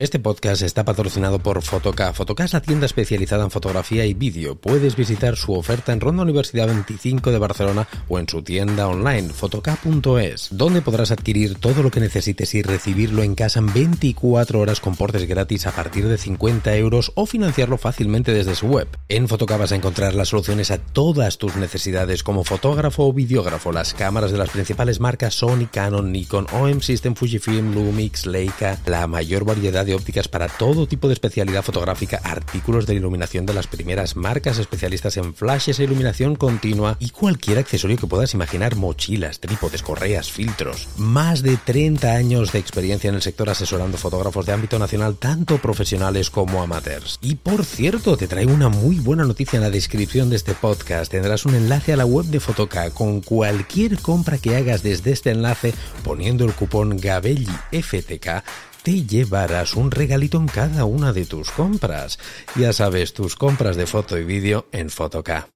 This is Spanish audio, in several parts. Este podcast está patrocinado por Fotoka. Fotoka es la tienda especializada en fotografía y vídeo. Puedes visitar su oferta en Ronda Universidad 25 de Barcelona o en su tienda online, fotoka.es, donde podrás adquirir todo lo que necesites y recibirlo en casa en 24 horas con portes gratis a partir de 50 € o financiarlo fácilmente desde su web. En Fotoka vas a encontrar las soluciones a todas tus necesidades como fotógrafo o videógrafo. Las cámaras de las principales marcas Sony, Canon, Nikon, OM System, Fujifilm, Lumix, Leica, la mayor variedad de ópticas para todo tipo de especialidad fotográfica, artículos de iluminación de las primeras marcas, especialistas en flashes e iluminación continua y cualquier accesorio que puedas imaginar, mochilas, trípodes, correas, filtros. Más de 30 años de experiencia en el sector asesorando fotógrafos de ámbito nacional, tanto profesionales como amateurs. Y por cierto, te traigo una muy buena noticia. En la descripción de este podcast tendrás un enlace a la web de Fotoka. Con cualquier compra que hagas desde este enlace, poniendo el cupón GABELLIFTK, te llevarás un regalito en cada una de tus compras. Ya sabes, tus compras de foto y vídeo en Fotoka.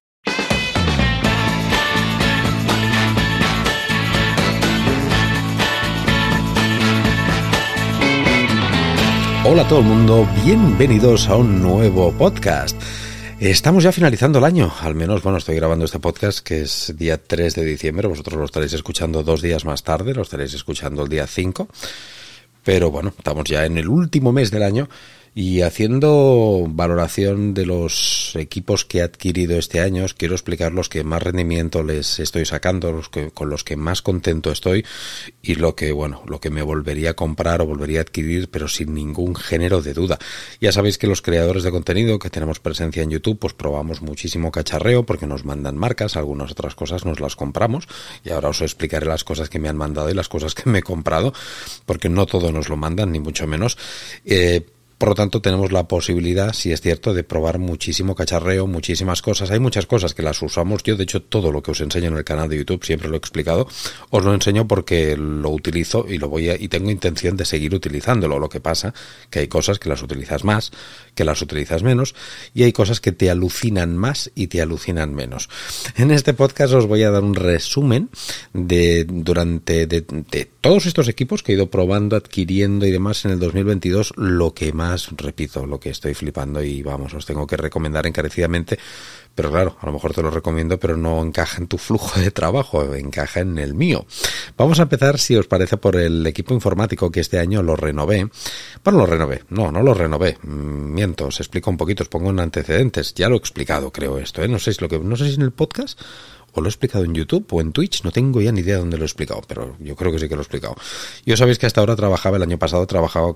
Hola a todo el mundo, bienvenidos a un nuevo podcast. Estamos ya finalizando el año, al menos, bueno, estoy grabando este podcast que es día 3 de diciembre, vosotros lo estaréis escuchando 2 días más tarde, lo estaréis escuchando el día 5, pero bueno, estamos ya en el último mes del año y haciendo valoración de los equipos que he adquirido este año, os quiero explicar los que más rendimiento les estoy sacando, con los que más contento estoy y lo que me volvería a comprar o volvería a adquirir, pero sin ningún género de duda. Ya sabéis que los creadores de contenido que tenemos presencia en YouTube, pues probamos muchísimo cacharreo porque nos mandan marcas, algunas otras cosas nos las compramos y ahora os explicaré las cosas que me han mandado y las cosas que me he comprado, porque no todo nos lo mandan, ni mucho menos. Por lo tanto, tenemos la posibilidad, si es cierto, de probar muchísimo cacharreo, muchísimas cosas. Hay muchas cosas que las usamos. Yo, de hecho, todo lo que os enseño en el canal de YouTube, siempre lo he explicado, os lo enseño porque lo utilizo y y tengo intención de seguir utilizándolo. Lo que pasa que hay cosas que las utilizas más, que las utilizas menos, y hay cosas que te alucinan más y te alucinan menos. En este podcast os voy a dar un resumen de todos estos equipos que he ido probando, adquiriendo y demás en el 2022, lo que más, repito, lo que estoy flipando y vamos, os tengo que recomendar encarecidamente, pero claro, a lo mejor te lo recomiendo pero no encaja en tu flujo de trabajo, encaja en el mío. Vamos a empezar, si os parece, por el equipo informático que este año lo renové. Bueno, no lo renové, miento, os explico un poquito, os pongo en antecedentes, ya lo he explicado, creo esto, no sé si en el podcast o lo he explicado en YouTube o en Twitch, no tengo ya ni idea de dónde lo he explicado, pero yo creo que sí que lo he explicado. Yo sabéis que hasta ahora el año pasado trabajaba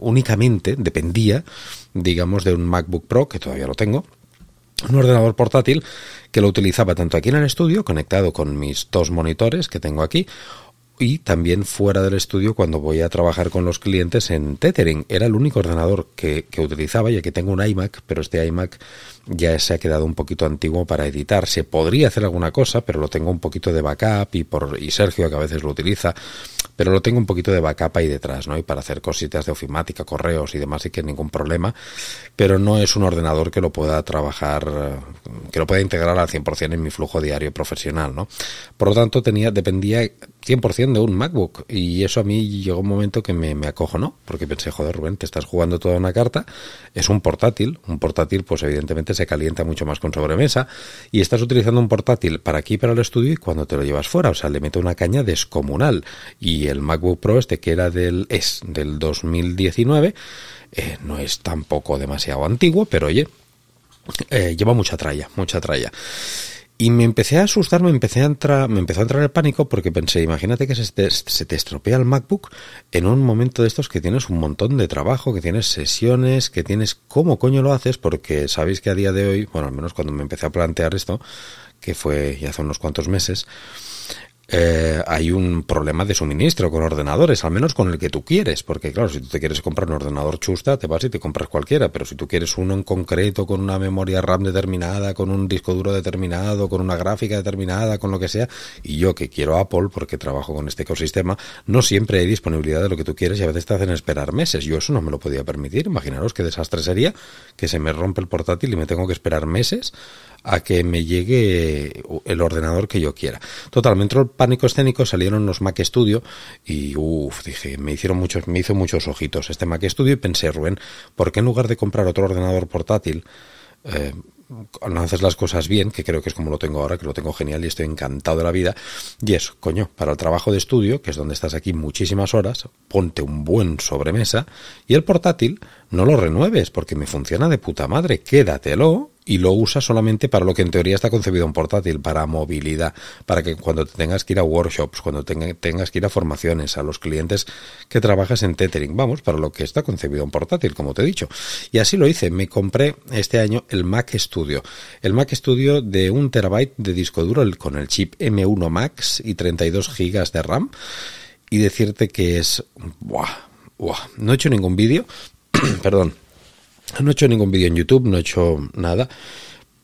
únicamente, dependía, digamos, de un MacBook Pro, que todavía lo tengo, un ordenador portátil que lo utilizaba tanto aquí en el estudio, conectado con mis 2 monitores que tengo aquí, y también fuera del estudio cuando voy a trabajar con los clientes en Tethering. Era el único ordenador que utilizaba, ya que tengo un iMac, pero este iMac ya se ha quedado un poquito antiguo para editar. Se podría hacer alguna cosa, pero lo tengo un poquito de backup y Sergio, que a veces lo utiliza, pero lo tengo un poquito de backup ahí detrás, ¿no? Y para hacer cositas de ofimática, correos y demás, y que ningún problema, pero no es un ordenador que lo pueda trabajar, que lo pueda integrar al 100% en mi flujo diario profesional, ¿no? Por lo tanto, dependía 100% de un MacBook, y eso a mí llegó un momento que me acojonó, porque pensé, joder, Rubén, te estás jugando toda una carta, es un portátil pues evidentemente se calienta mucho más con sobremesa, y estás utilizando un portátil para aquí, para el estudio, y cuando te lo llevas fuera, o sea, le meto una caña descomunal. Y el MacBook Pro este, que era del 2019, no es tampoco demasiado antiguo, pero oye, lleva mucha tralla. Y me empecé a asustar, me empezó a entrar el pánico, porque pensé, imagínate que se te estropea el MacBook en un momento de estos que tienes un montón de trabajo, que tienes sesiones, que tienes... ¿Cómo coño lo haces? Porque sabéis que a día de hoy, bueno, al menos cuando me empecé a plantear esto, que fue ya hace unos cuantos meses, hay un problema de suministro con ordenadores, al menos con el que tú quieres, porque claro, si tú te quieres comprar un ordenador chusta, te vas y te compras cualquiera, pero si tú quieres uno en concreto, con una memoria RAM determinada, con un disco duro determinado, con una gráfica determinada, con lo que sea, y yo que quiero Apple, porque trabajo con este ecosistema, no siempre hay disponibilidad de lo que tú quieres y a veces te hacen esperar meses. Yo eso no me lo podía permitir. Imaginaros qué desastre sería que se me rompe el portátil y me tengo que esperar meses a que me llegue el ordenador que yo quiera. Total, me entró el pánico escénico, salieron los Mac Studio y dije, me hizo muchos ojitos este Mac Studio, y pensé, Rubén, ¿por qué en lugar de comprar otro ordenador portátil no haces las cosas bien? Que creo que es como lo tengo ahora, que lo tengo genial y estoy encantado de la vida. Y eso, coño, para el trabajo de estudio, que es donde estás aquí muchísimas horas, ponte un buen sobremesa, y el portátil no lo renueves porque me funciona de puta madre, quédatelo y lo usas solamente para lo que en teoría está concebido un portátil, para movilidad, para que cuando te tengas que ir a workshops, cuando tengas que ir a formaciones, a los clientes que trabajas en tethering, vamos, para lo que está concebido un portátil, como te he dicho. Y así lo hice, me compré este año el Mac Studio. El Mac Studio de 1 TB de disco duro con el chip M1 Max y 32 GB de RAM. Y decirte que es... no he hecho ningún vídeo, perdón. No he hecho ningún vídeo en YouTube, no he hecho nada,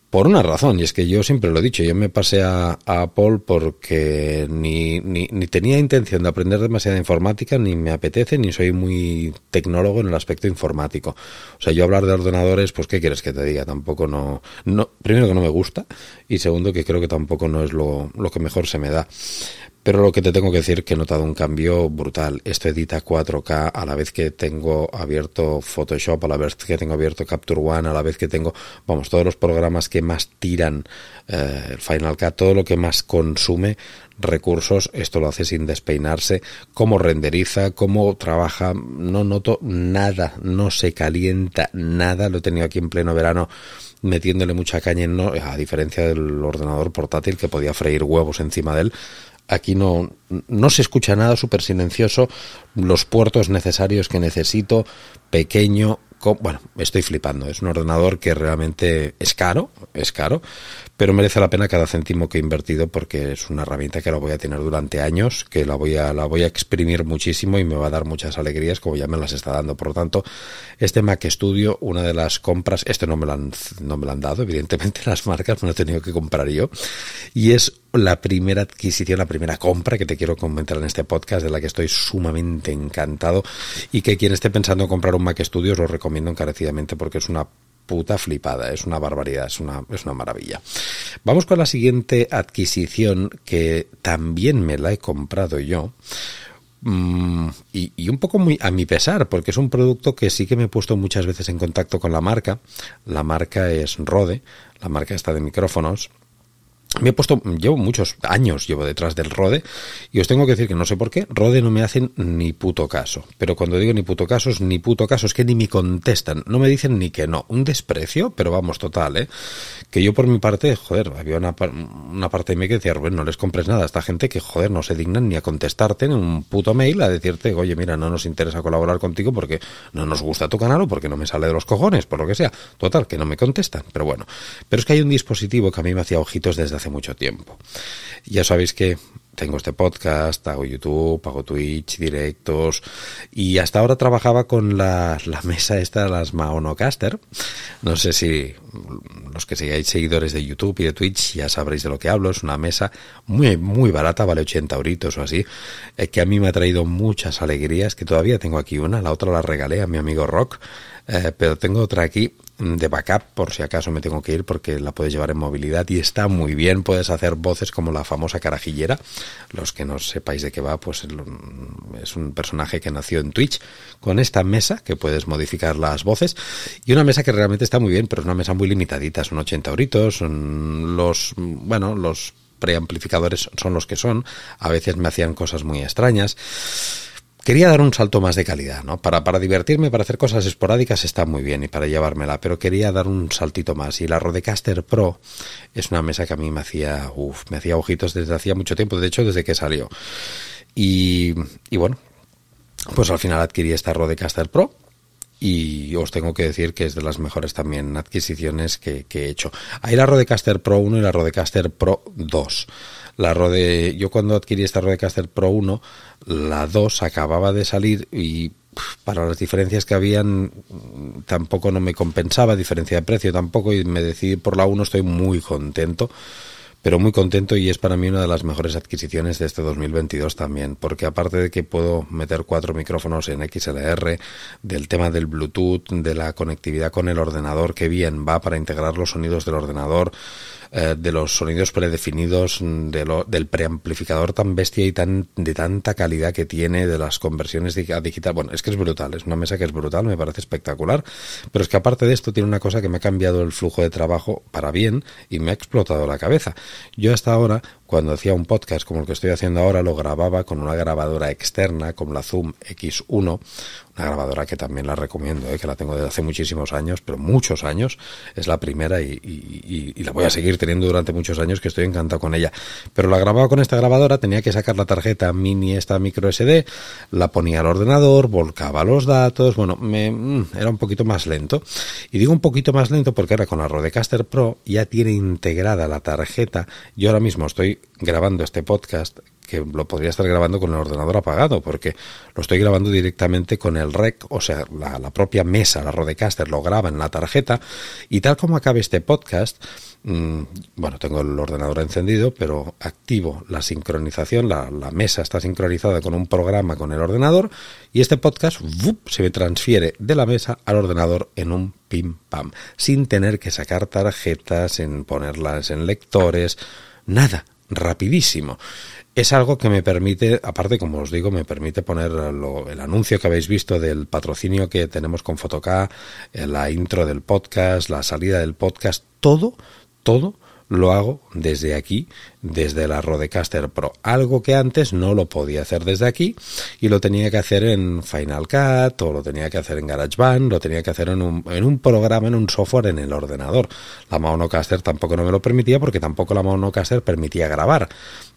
por una razón, y es que yo siempre lo he dicho, yo me pasé a Apple porque ni tenía intención de aprender demasiada informática, ni me apetece, ni soy muy tecnólogo en el aspecto informático. O sea, yo hablar de ordenadores, pues ¿qué quieres que te diga? Tampoco no, primero que no me gusta, y segundo que creo que tampoco no es lo que mejor se me da. Pero lo que te tengo que decir que he notado un cambio brutal. Esto edita 4K a la vez que tengo abierto Photoshop, a la vez que tengo abierto Capture One, a la vez que tengo, vamos, todos los programas que más tiran, el Final Cut, todo lo que más consume recursos, esto lo hace sin despeinarse, cómo renderiza, cómo trabaja, no noto nada, no se calienta nada, lo he tenido aquí en pleno verano metiéndole mucha caña, ¿no? A diferencia del ordenador portátil que podía freír huevos encima de él. Aquí no se escucha nada, súper silencioso, los puertos necesarios que necesito, pequeño, bueno, estoy flipando. Es un ordenador que realmente es caro, pero merece la pena cada céntimo que he invertido porque es una herramienta que la voy a tener durante años, que la voy a exprimir muchísimo y me va a dar muchas alegrías como ya me las está dando. Por lo tanto, este Mac Studio, una de las compras, este no me lo han dado, evidentemente las marcas me lo he tenido que comprar yo, y es la primera adquisición, la primera compra que te quiero comentar en este podcast, de la que estoy sumamente encantado, y que quien esté pensando en comprar un Mac Studio os lo recomiendo encarecidamente porque es una puta flipada, es una barbaridad, es una maravilla. Vamos con la siguiente adquisición que también me la he comprado yo. Y un poco muy a mi pesar, porque es un producto que sí que me he puesto muchas veces en contacto con la marca. La marca es Rode, la marca esta de micrófonos. Llevo muchos años, llevo detrás del Rode, y os tengo que decir que no sé por qué, Rode no me hacen ni puto caso. Pero cuando digo ni puto caso, es que ni me contestan, no me dicen ni que no. Un desprecio, pero vamos, total, que yo por mi parte, joder, había una parte de mí que decía, Rubén, no les compres nada a esta gente que, joder, no se dignan ni a contestarte en un puto mail, a decirte, oye, mira, no nos interesa colaborar contigo porque no nos gusta tu canal o porque no me sale de los cojones, por lo que sea. Total, que no me contestan, pero bueno. Pero es que hay un dispositivo que a mí me hacía ojitos desde hace mucho tiempo. Ya sabéis que tengo este podcast, hago YouTube, hago Twitch, directos, y hasta ahora trabajaba con la mesa esta, las MAONO Caster. No sé si los que seáis seguidores de YouTube y de Twitch ya sabréis de lo que hablo. Es una mesa muy, muy barata, vale 80 euritos o así, que a mí me ha traído muchas alegrías, que todavía tengo aquí una, la otra la regalé a mi amigo Rock, pero tengo otra aquí de backup por si acaso me tengo que ir, porque la puedes llevar en movilidad y está muy bien, puedes hacer voces como la famosa carajillera. Los que no sepáis de qué va, pues es un personaje que nació en Twitch con esta mesa, que puedes modificar las voces, y una mesa que realmente está muy bien, pero es una mesa muy limitadita, son 80 euritos, son los preamplificadores son los que son, a veces me hacían cosas muy extrañas. Quería dar un salto más de calidad, ¿no? Para divertirme, para hacer cosas esporádicas está muy bien y para llevármela, pero quería dar un saltito más. Y la Rodecaster Pro es una mesa que a mí me hacía ojitos desde hacía mucho tiempo, de hecho desde que salió. Y bueno, pues al final adquirí esta Rodecaster Pro. Y os tengo que decir que es de las mejores también adquisiciones que he hecho. Hay la Rodecaster Pro 1 y la Rodecaster Pro 2. Yo cuando adquirí esta Rodecaster Pro 1, la 2 acababa de salir y para las diferencias que habían tampoco no me compensaba, diferencia de precio tampoco, y me decidí por la 1, estoy muy contento. pero muy contento, y es para mí una de las mejores adquisiciones de este 2022 también, porque aparte de que puedo meter 4 micrófonos en XLR, del tema del Bluetooth, de la conectividad con el ordenador, que bien va para integrar los sonidos del ordenador, de los sonidos predefinidos, del preamplificador tan bestia y de tanta calidad que tiene, de las conversiones a digital. Bueno, es que es brutal, es una mesa que es brutal, me parece espectacular, pero es que aparte de esto tiene una cosa que me ha cambiado el flujo de trabajo para bien y me ha explotado la cabeza. Yo hasta ahora, cuando hacía un podcast como el que estoy haciendo ahora, lo grababa con una grabadora externa, como la Zoom X1, una grabadora que también la recomiendo, que la tengo desde hace muchísimos años, pero muchos años, es la primera y la voy a seguir teniendo durante muchos años, que estoy encantado con ella. Pero la grababa con esta grabadora, tenía que sacar la tarjeta mini esta micro SD, la ponía al ordenador, volcaba los datos, bueno, era un poquito más lento. Y digo un poquito más lento porque ahora con la Rodecaster Pro ya tiene integrada la tarjeta. Yo ahora mismo estoy grabando este podcast, que lo podría estar grabando con el ordenador apagado, porque lo estoy grabando directamente con el rec, o sea, la propia mesa, la Rodecaster, lo graba en la tarjeta, y tal como acabe este podcast, bueno, tengo el ordenador encendido, pero activo la sincronización, la mesa está sincronizada con un programa con el ordenador, y este podcast se me transfiere de la mesa al ordenador en un pim pam, sin tener que sacar tarjetas, sin ponerlas en lectores, nada, rapidísimo. Es algo que me permite, aparte, como os digo, me permite poner el anuncio que habéis visto del patrocinio que tenemos con Fotoka, la intro del podcast, la salida del podcast, todo lo hago desde aquí, desde la Rodecaster Pro. Algo que antes no lo podía hacer desde aquí y lo tenía que hacer en Final Cut, o lo tenía que hacer en GarageBand, lo tenía que hacer en un programa, en un software, en el ordenador. La MAONO Caster tampoco no me lo permitía, porque tampoco la MAONO Caster permitía grabar.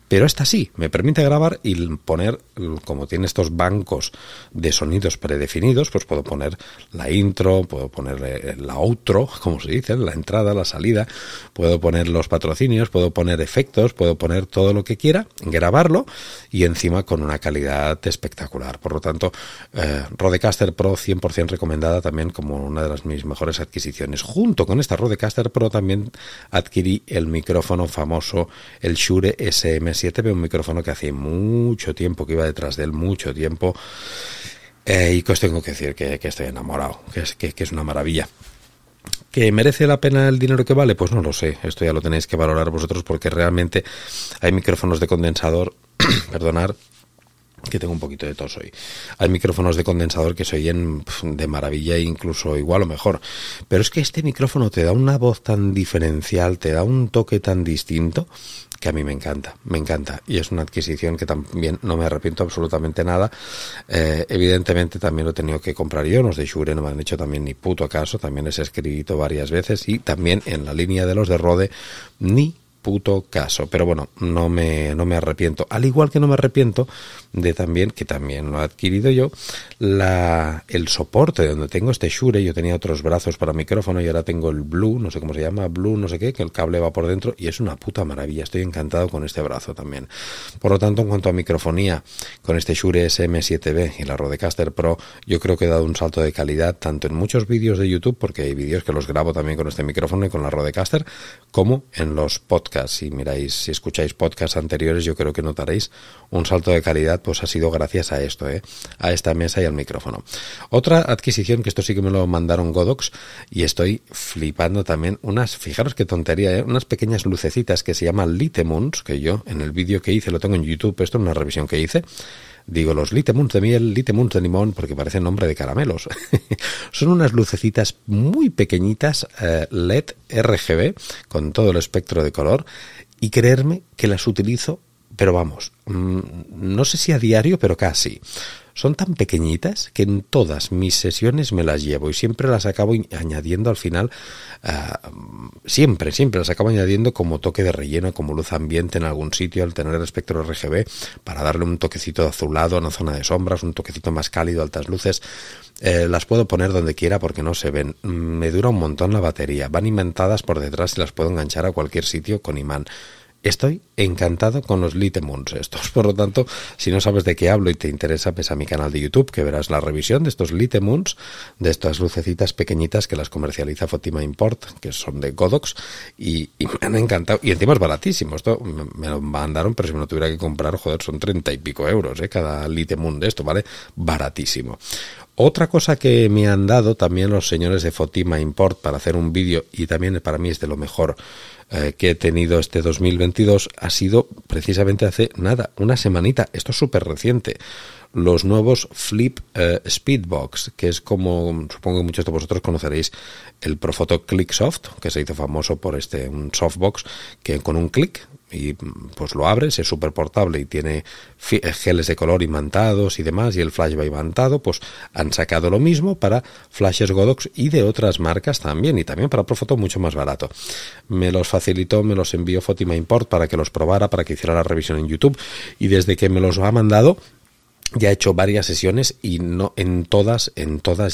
Pero esta sí, me permite grabar y poner, como tiene estos bancos de sonidos predefinidos, pues puedo poner la intro, puedo poner la outro, como se dice, la entrada, la salida, puedo poner los patrocinios, puedo poner efectos, puedo poner todo lo que quiera, grabarlo y encima con una calidad espectacular. Por lo tanto, Rodecaster Pro 100% recomendada también como una de las mis mejores adquisiciones. Junto con esta Rodecaster Pro también adquirí el micrófono famoso, el Shure SM7B, un micrófono que hace mucho tiempo que iba detrás de él, mucho tiempo, y que os tengo que decir que estoy enamorado, que es una maravilla. ¿Que merece la pena el dinero que vale? Pues no lo sé, esto ya lo tenéis que valorar vosotros, porque realmente hay micrófonos de condensador, perdonad, que tengo un poquito de tos hoy. Hay micrófonos de condensador que se oyen de maravilla, incluso igual o mejor. Pero es que este micrófono te da una voz tan diferencial, te da un toque tan distinto, que a mí me encanta, y es una adquisición que también no me arrepiento absolutamente nada. Evidentemente también lo he tenido que comprar yo, los de Shure no me han hecho también ni puto caso, también les he escrito varias veces, y también en la línea de los de Rode, ni puto caso. Pero bueno, no me arrepiento, al igual que no me arrepiento de también, que también lo he adquirido yo, el soporte de donde tengo este Shure. Yo tenía otros brazos para micrófono y ahora tengo el Blue, no sé cómo se llama, Blue no sé qué, que el cable va por dentro y es una puta maravilla, estoy encantado con este brazo también. Por lo tanto, en cuanto a microfonía, con este Shure SM7B y la Rodecaster Pro, yo creo que he dado un salto de calidad, tanto en muchos vídeos de YouTube, porque hay vídeos que los grabo también con este micrófono y con la Rodecaster, como en los podcasts. Si escucháis podcasts anteriores, yo creo que notaréis un salto de calidad, pues ha sido gracias a esto, a esta mesa y al micrófono. Otra adquisición, que esto sí que me lo mandaron Godox y estoy flipando también, fijaros qué tontería, unas pequeñas lucecitas que se llaman Litemuns, que yo en el vídeo que hice, lo tengo en YouTube, esto es una revisión que hice, digo los Litemuns de miel, Litemuns de limón, porque parecen nombre de caramelos. Son unas lucecitas muy pequeñitas, LED RGB, con todo el espectro de color, y creerme que las utilizo, pero vamos, no sé si a diario, pero casi. Son tan pequeñitas que en todas mis sesiones me las llevo y siempre las acabo añadiendo al final, siempre las acabo añadiendo como toque de relleno, como luz ambiente en algún sitio, al tener el espectro RGB, para darle un toquecito de azulado a una zona de sombras, un toquecito más cálido, altas luces. Las puedo poner donde quiera porque no se ven. Me dura un montón la batería, van inventadas por detrás y las puedo enganchar a cualquier sitio con imán. Estoy encantado con los Litemuns estos, por lo tanto, si no sabes de qué hablo y te interesa, ves a mi canal de YouTube, que verás la revisión de estos Litemuns, de estas lucecitas pequeñitas que las comercializa Fotima Import, que son de Godox, y me han encantado, y encima es baratísimo, esto me lo mandaron, pero si me lo tuviera que comprar, joder, son 30 y pico euros, cada Litemun de esto, ¿vale? Baratísimo. Otra cosa que me han dado también los señores de Fotima Import para hacer un vídeo, y también para mí es de lo mejor que he tenido este 2022, ha sido precisamente hace nada, una semanita, esto es súper reciente, los nuevos Flip Speedbox, que es como, supongo que muchos de vosotros conoceréis el Profoto Clicksoft, que se hizo famoso por un softbox que con un clic, y pues lo abres, es súper portable y tiene geles de color imantados y demás, y el flash va imantado. Pues han sacado lo mismo para flashes Godox y de otras marcas también, y también para Profoto mucho más barato. Me los facilitó, me los envió Fotima Import para que los probara, para que hiciera la revisión en YouTube, y desde que me los ha mandado ya he hecho varias sesiones, y no en todas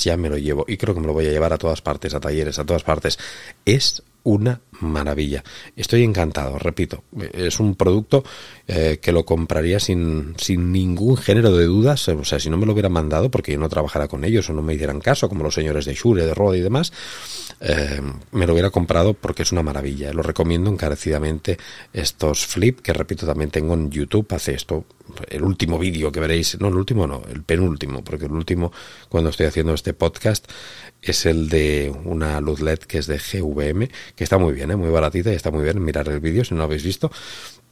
ya me lo llevo, y creo que me lo voy a llevar a todas partes, a talleres, a todas partes. Es una maravilla, estoy encantado, repito, es un producto que lo compraría sin ningún género de dudas, o sea, si no me lo hubieran mandado, porque yo no trabajara con ellos o no me hicieran caso, como los señores de Shure, de Rode y demás, me lo hubiera comprado porque es una maravilla, lo recomiendo encarecidamente estos Flip, que repito, también tengo en YouTube, hace esto, el último vídeo que veréis, el penúltimo, porque el último, cuando estoy haciendo este podcast, es el de una luz LED que es de GVM, que está muy bien, muy baratita y está muy bien, mirar el vídeo si no lo habéis visto,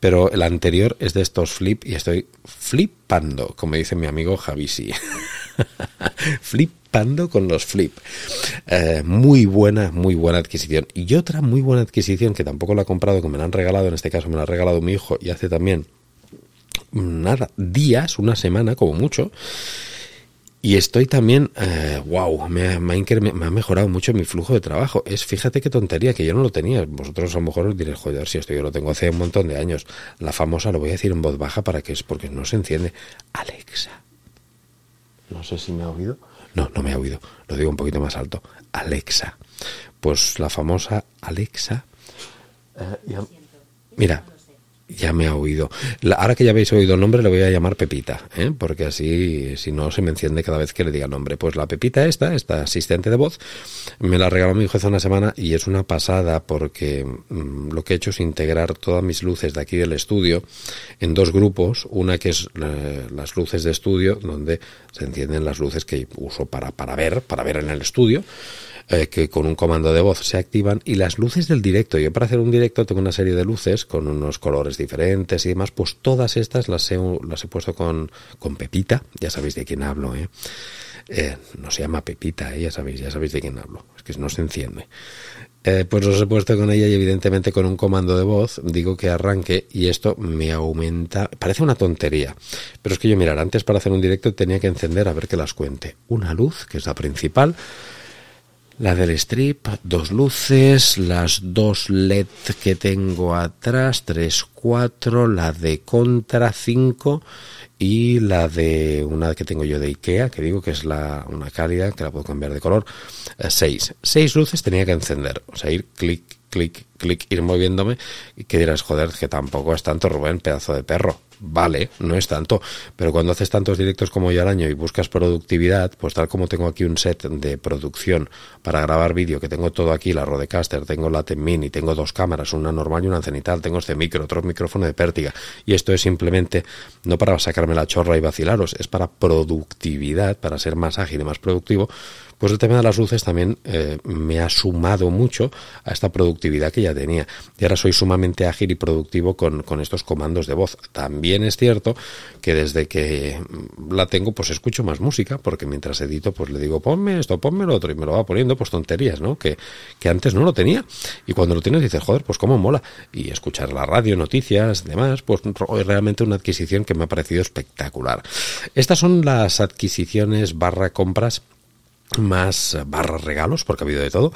pero el anterior es de estos Flip y estoy flipando, como dice mi amigo Javisi. Flipando con los Flip. Muy buena adquisición. Y otra muy buena adquisición que tampoco la he comprado, que me la han regalado, en este caso me la ha regalado mi hijo, y hace también días, una semana como mucho. Y estoy también, me ha mejorado mucho mi flujo de trabajo. Fíjate qué tontería, que yo no lo tenía. Vosotros a lo mejor os diréis, joder, si esto yo lo tengo hace un montón de años. La famosa, lo voy a decir en voz baja porque no se enciende. Alexa. No sé si me ha oído. No me ha oído. Lo digo un poquito más alto. Alexa. Pues la famosa Alexa. Mira. Ya me ha oído. Ahora que ya habéis oído el nombre, le voy a llamar Pepita, porque así, si no, se me enciende cada vez que le diga el nombre. Pues la Pepita esta asistente de voz, me la regaló mi hijo hace una semana y es una pasada, porque lo que he hecho es integrar todas mis luces de aquí del estudio en dos grupos. Una que es las luces de estudio, donde se encienden las luces que uso para ver en el estudio, que con un comando de voz se activan, y las luces del directo. Yo para hacer un directo tengo una serie de luces con unos colores diferentes y demás, pues todas estas las he puesto con Pepita, ya sabéis de quién hablo, no se llama Pepita, ya sabéis de quién hablo, es que no se enciende. Pues los he puesto con ella y evidentemente con un comando de voz digo que arranque y esto me aumenta. Parece una tontería, pero es que yo, mirar, antes para hacer un directo tenía que encender, a ver que las cuente, una luz que es la principal, la del strip, dos luces, las dos LED que tengo atrás, 3, 4, la de contra, 5, y la de una que tengo yo de Ikea, que digo que es una cálida, que la puedo cambiar de color, 6. 6 luces tenía que encender, o sea, ir clic, clic, clic, ir moviéndome, y que dirás, joder, que tampoco es tanto, Rubén, pedazo de perro. Vale, no es tanto, pero cuando haces tantos directos como yo al año y buscas productividad, pues tal como tengo aquí un set de producción para grabar vídeo, que tengo todo aquí, la Rodecaster, tengo la Temini, tengo dos cámaras, una normal y una cenital, tengo este micro, otro micrófono de pértiga, y esto es simplemente no para sacarme la chorra y vacilaros, es para productividad, para ser más ágil y más productivo. Pues el tema de las luces también me ha sumado mucho a esta productividad que ya tenía. Y ahora soy sumamente ágil y productivo con estos comandos de voz. También es cierto que desde que la tengo, pues escucho más música, porque mientras edito, pues le digo, ponme esto, ponme lo otro, y me lo va poniendo, pues tonterías, ¿no? Que antes no lo tenía. Y cuando lo tienes dices, joder, pues cómo mola. Y escuchar la radio, noticias, demás, pues es realmente una adquisición que me ha parecido espectacular. Estas son las adquisiciones / compras más / regalos, porque ha habido de todo,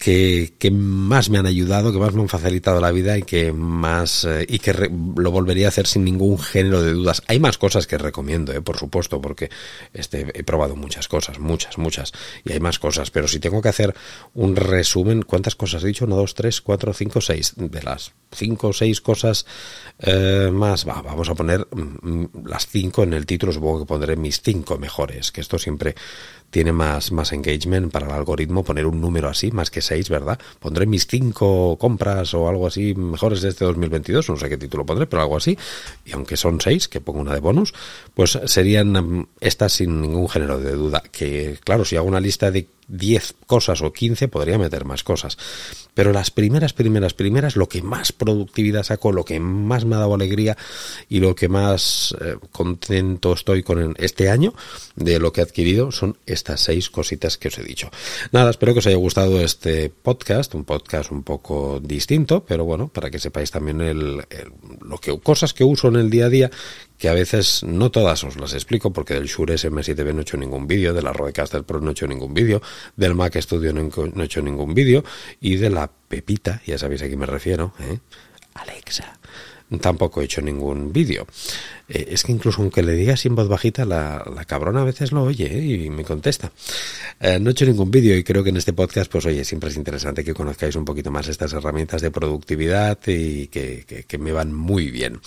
que más me han ayudado, que más me han facilitado la vida y que más lo volvería a hacer sin ningún género de dudas. Hay más cosas que recomiendo, por supuesto, porque he probado muchas cosas, muchas, y hay más cosas, pero si tengo que hacer un resumen, ¿cuántas cosas he dicho? 1, 2, 3, 4, 5, 6, de las 5 o 6 cosas más, vamos a poner las 5 en el título, supongo que pondré mis 5 mejores, que esto siempre tiene más engagement para el algoritmo, poner un número así, más que 6, ¿verdad? Pondré mis 5 compras o algo así mejores de este 2022, no sé qué título pondré, pero algo así, y aunque son 6, que pongo una de bonus, pues serían estas sin ningún género de duda, que claro, si hago una lista de 10 cosas o 15 podría meter más cosas, pero las primeras, lo que más productividad saco, lo que más me ha dado alegría y lo que más contento estoy con este año de lo que he adquirido son estas 6 cositas que os he dicho. Nada, espero que os haya gustado este podcast, un podcast un poco distinto, pero bueno, para que sepáis también cosas que uso en el día a día, que a veces no todas os las explico, porque del Shure SM7B no he hecho ningún vídeo, de la Rodecaster Pro no he hecho ningún vídeo, del Mac Studio no he hecho ningún vídeo, y de la Pepita, ya sabéis a qué me refiero, Alexa, tampoco he hecho ningún vídeo. Es que incluso aunque le digas en voz bajita, la cabrona a veces lo oye y me contesta. No he hecho ningún vídeo y creo que en este podcast, pues oye, siempre es interesante que conozcáis un poquito más estas herramientas de productividad y que me van muy bien.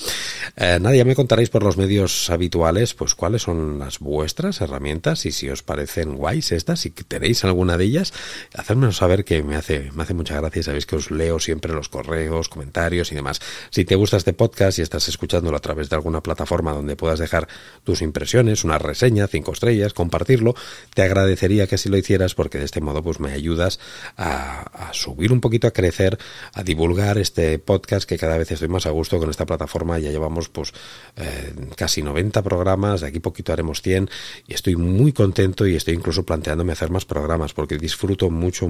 Nada, ya me contaréis por los medios habituales, pues cuáles son las vuestras herramientas y si os parecen guays estas, si tenéis alguna de ellas, hacérmelo saber, que me hace mucha gracia y sabéis que os leo siempre los correos, comentarios y demás. Si te gusta este podcast y estás escuchándolo a través de alguna plataforma donde puedas dejar tus impresiones, una reseña, 5 estrellas, compartirlo, te agradecería que así lo hicieras, porque de este modo pues me ayudas a subir un poquito, a crecer, a divulgar este podcast, que cada vez estoy más a gusto con esta plataforma. Ya llevamos pues casi 90 programas, de aquí poquito haremos 100 y estoy muy contento, y estoy incluso planteándome hacer más programas porque disfruto mucho,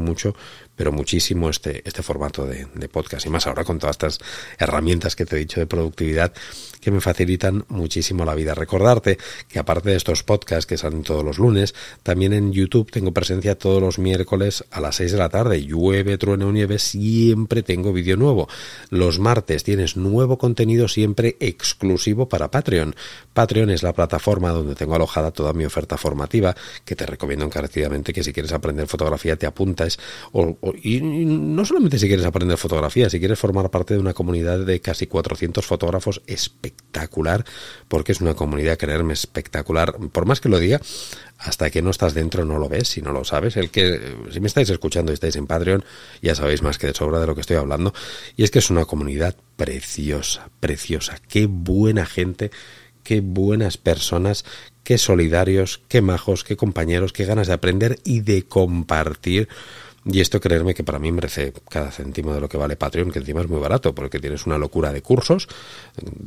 pero muchísimo este formato de podcast, y más ahora con todas estas herramientas que te he dicho de productividad, que me facilitan muchísimo la vida. Recordarte que aparte de estos podcasts que salen todos los lunes, también en YouTube tengo presencia todos los miércoles a las 6 de la tarde, llueve, truene o nieve, siempre tengo vídeo nuevo. Los martes tienes nuevo contenido siempre exclusivo para Patreon. Patreon es la plataforma donde tengo alojada toda mi oferta formativa, que te recomiendo encarecidamente que si quieres aprender fotografía te apuntes, y no solamente si quieres aprender fotografía, si quieres formar parte de una comunidad de casi 400 fotógrafos espectacular, porque es una comunidad, creerme, espectacular. Por más que lo diga, hasta que no estás dentro no lo ves, si no lo sabes. Si me estáis escuchando y estáis en Patreon, ya sabéis más que de sobra de lo que estoy hablando, y es que es una comunidad preciosa, qué buena gente, qué buenas personas, qué solidarios, qué majos, qué compañeros, qué ganas de aprender y de compartir. Y esto, creerme, que para mí merece cada céntimo de lo que vale Patreon, que encima es muy barato, porque tienes una locura de cursos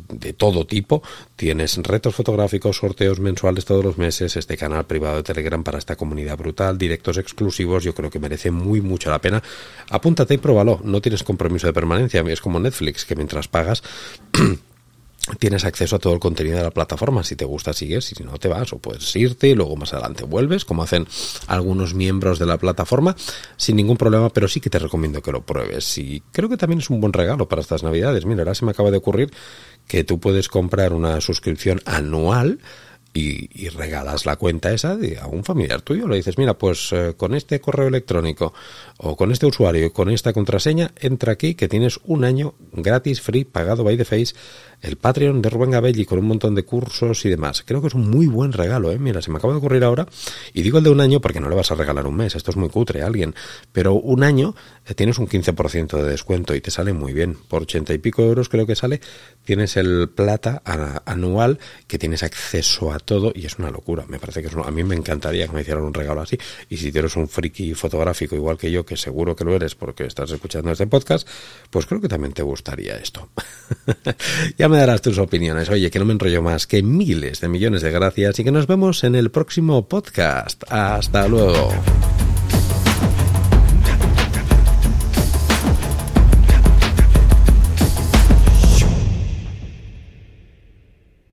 de todo tipo, tienes retos fotográficos, sorteos mensuales todos los meses, este canal privado de Telegram para esta comunidad brutal, directos exclusivos. Yo creo que merece mucho la pena. Apúntate y pruébalo, no tienes compromiso de permanencia, es como Netflix, que mientras pagas tienes acceso a todo el contenido de la plataforma. Si te gusta sigues, y si no te vas, o puedes irte y luego más adelante vuelves, como hacen algunos miembros de la plataforma, sin ningún problema. Pero sí que te recomiendo que lo pruebes, y creo que también es un buen regalo para estas navidades. Mira, ahora se me acaba de ocurrir que tú puedes comprar una suscripción anual y regalas la cuenta esa a un familiar tuyo. Le dices, mira, pues con este correo electrónico o con este usuario y con esta contraseña, entra aquí que tienes un año gratis, free, pagado by the face, el Patreon de Rubén Gabelli, con un montón de cursos y demás. Creo que es un muy buen regalo, Mira, se me acaba de ocurrir ahora, y digo el de un año porque no le vas a regalar un mes, esto es muy cutre a alguien, pero un año tienes un 15% de descuento y te sale muy bien. Por 80 y pico euros, creo que sale, tienes el plata anual, que tienes acceso a todo, y es una locura. Me parece que a mí me encantaría que me hicieran un regalo así. Y si tú eres un friki fotográfico igual que yo, que seguro que lo eres porque estás escuchando este podcast, pues creo que también te gustaría esto. Ya me darás tus opiniones. Oye, que no me enrollo más, que miles de millones de gracias, y que nos vemos en el próximo podcast. Hasta luego.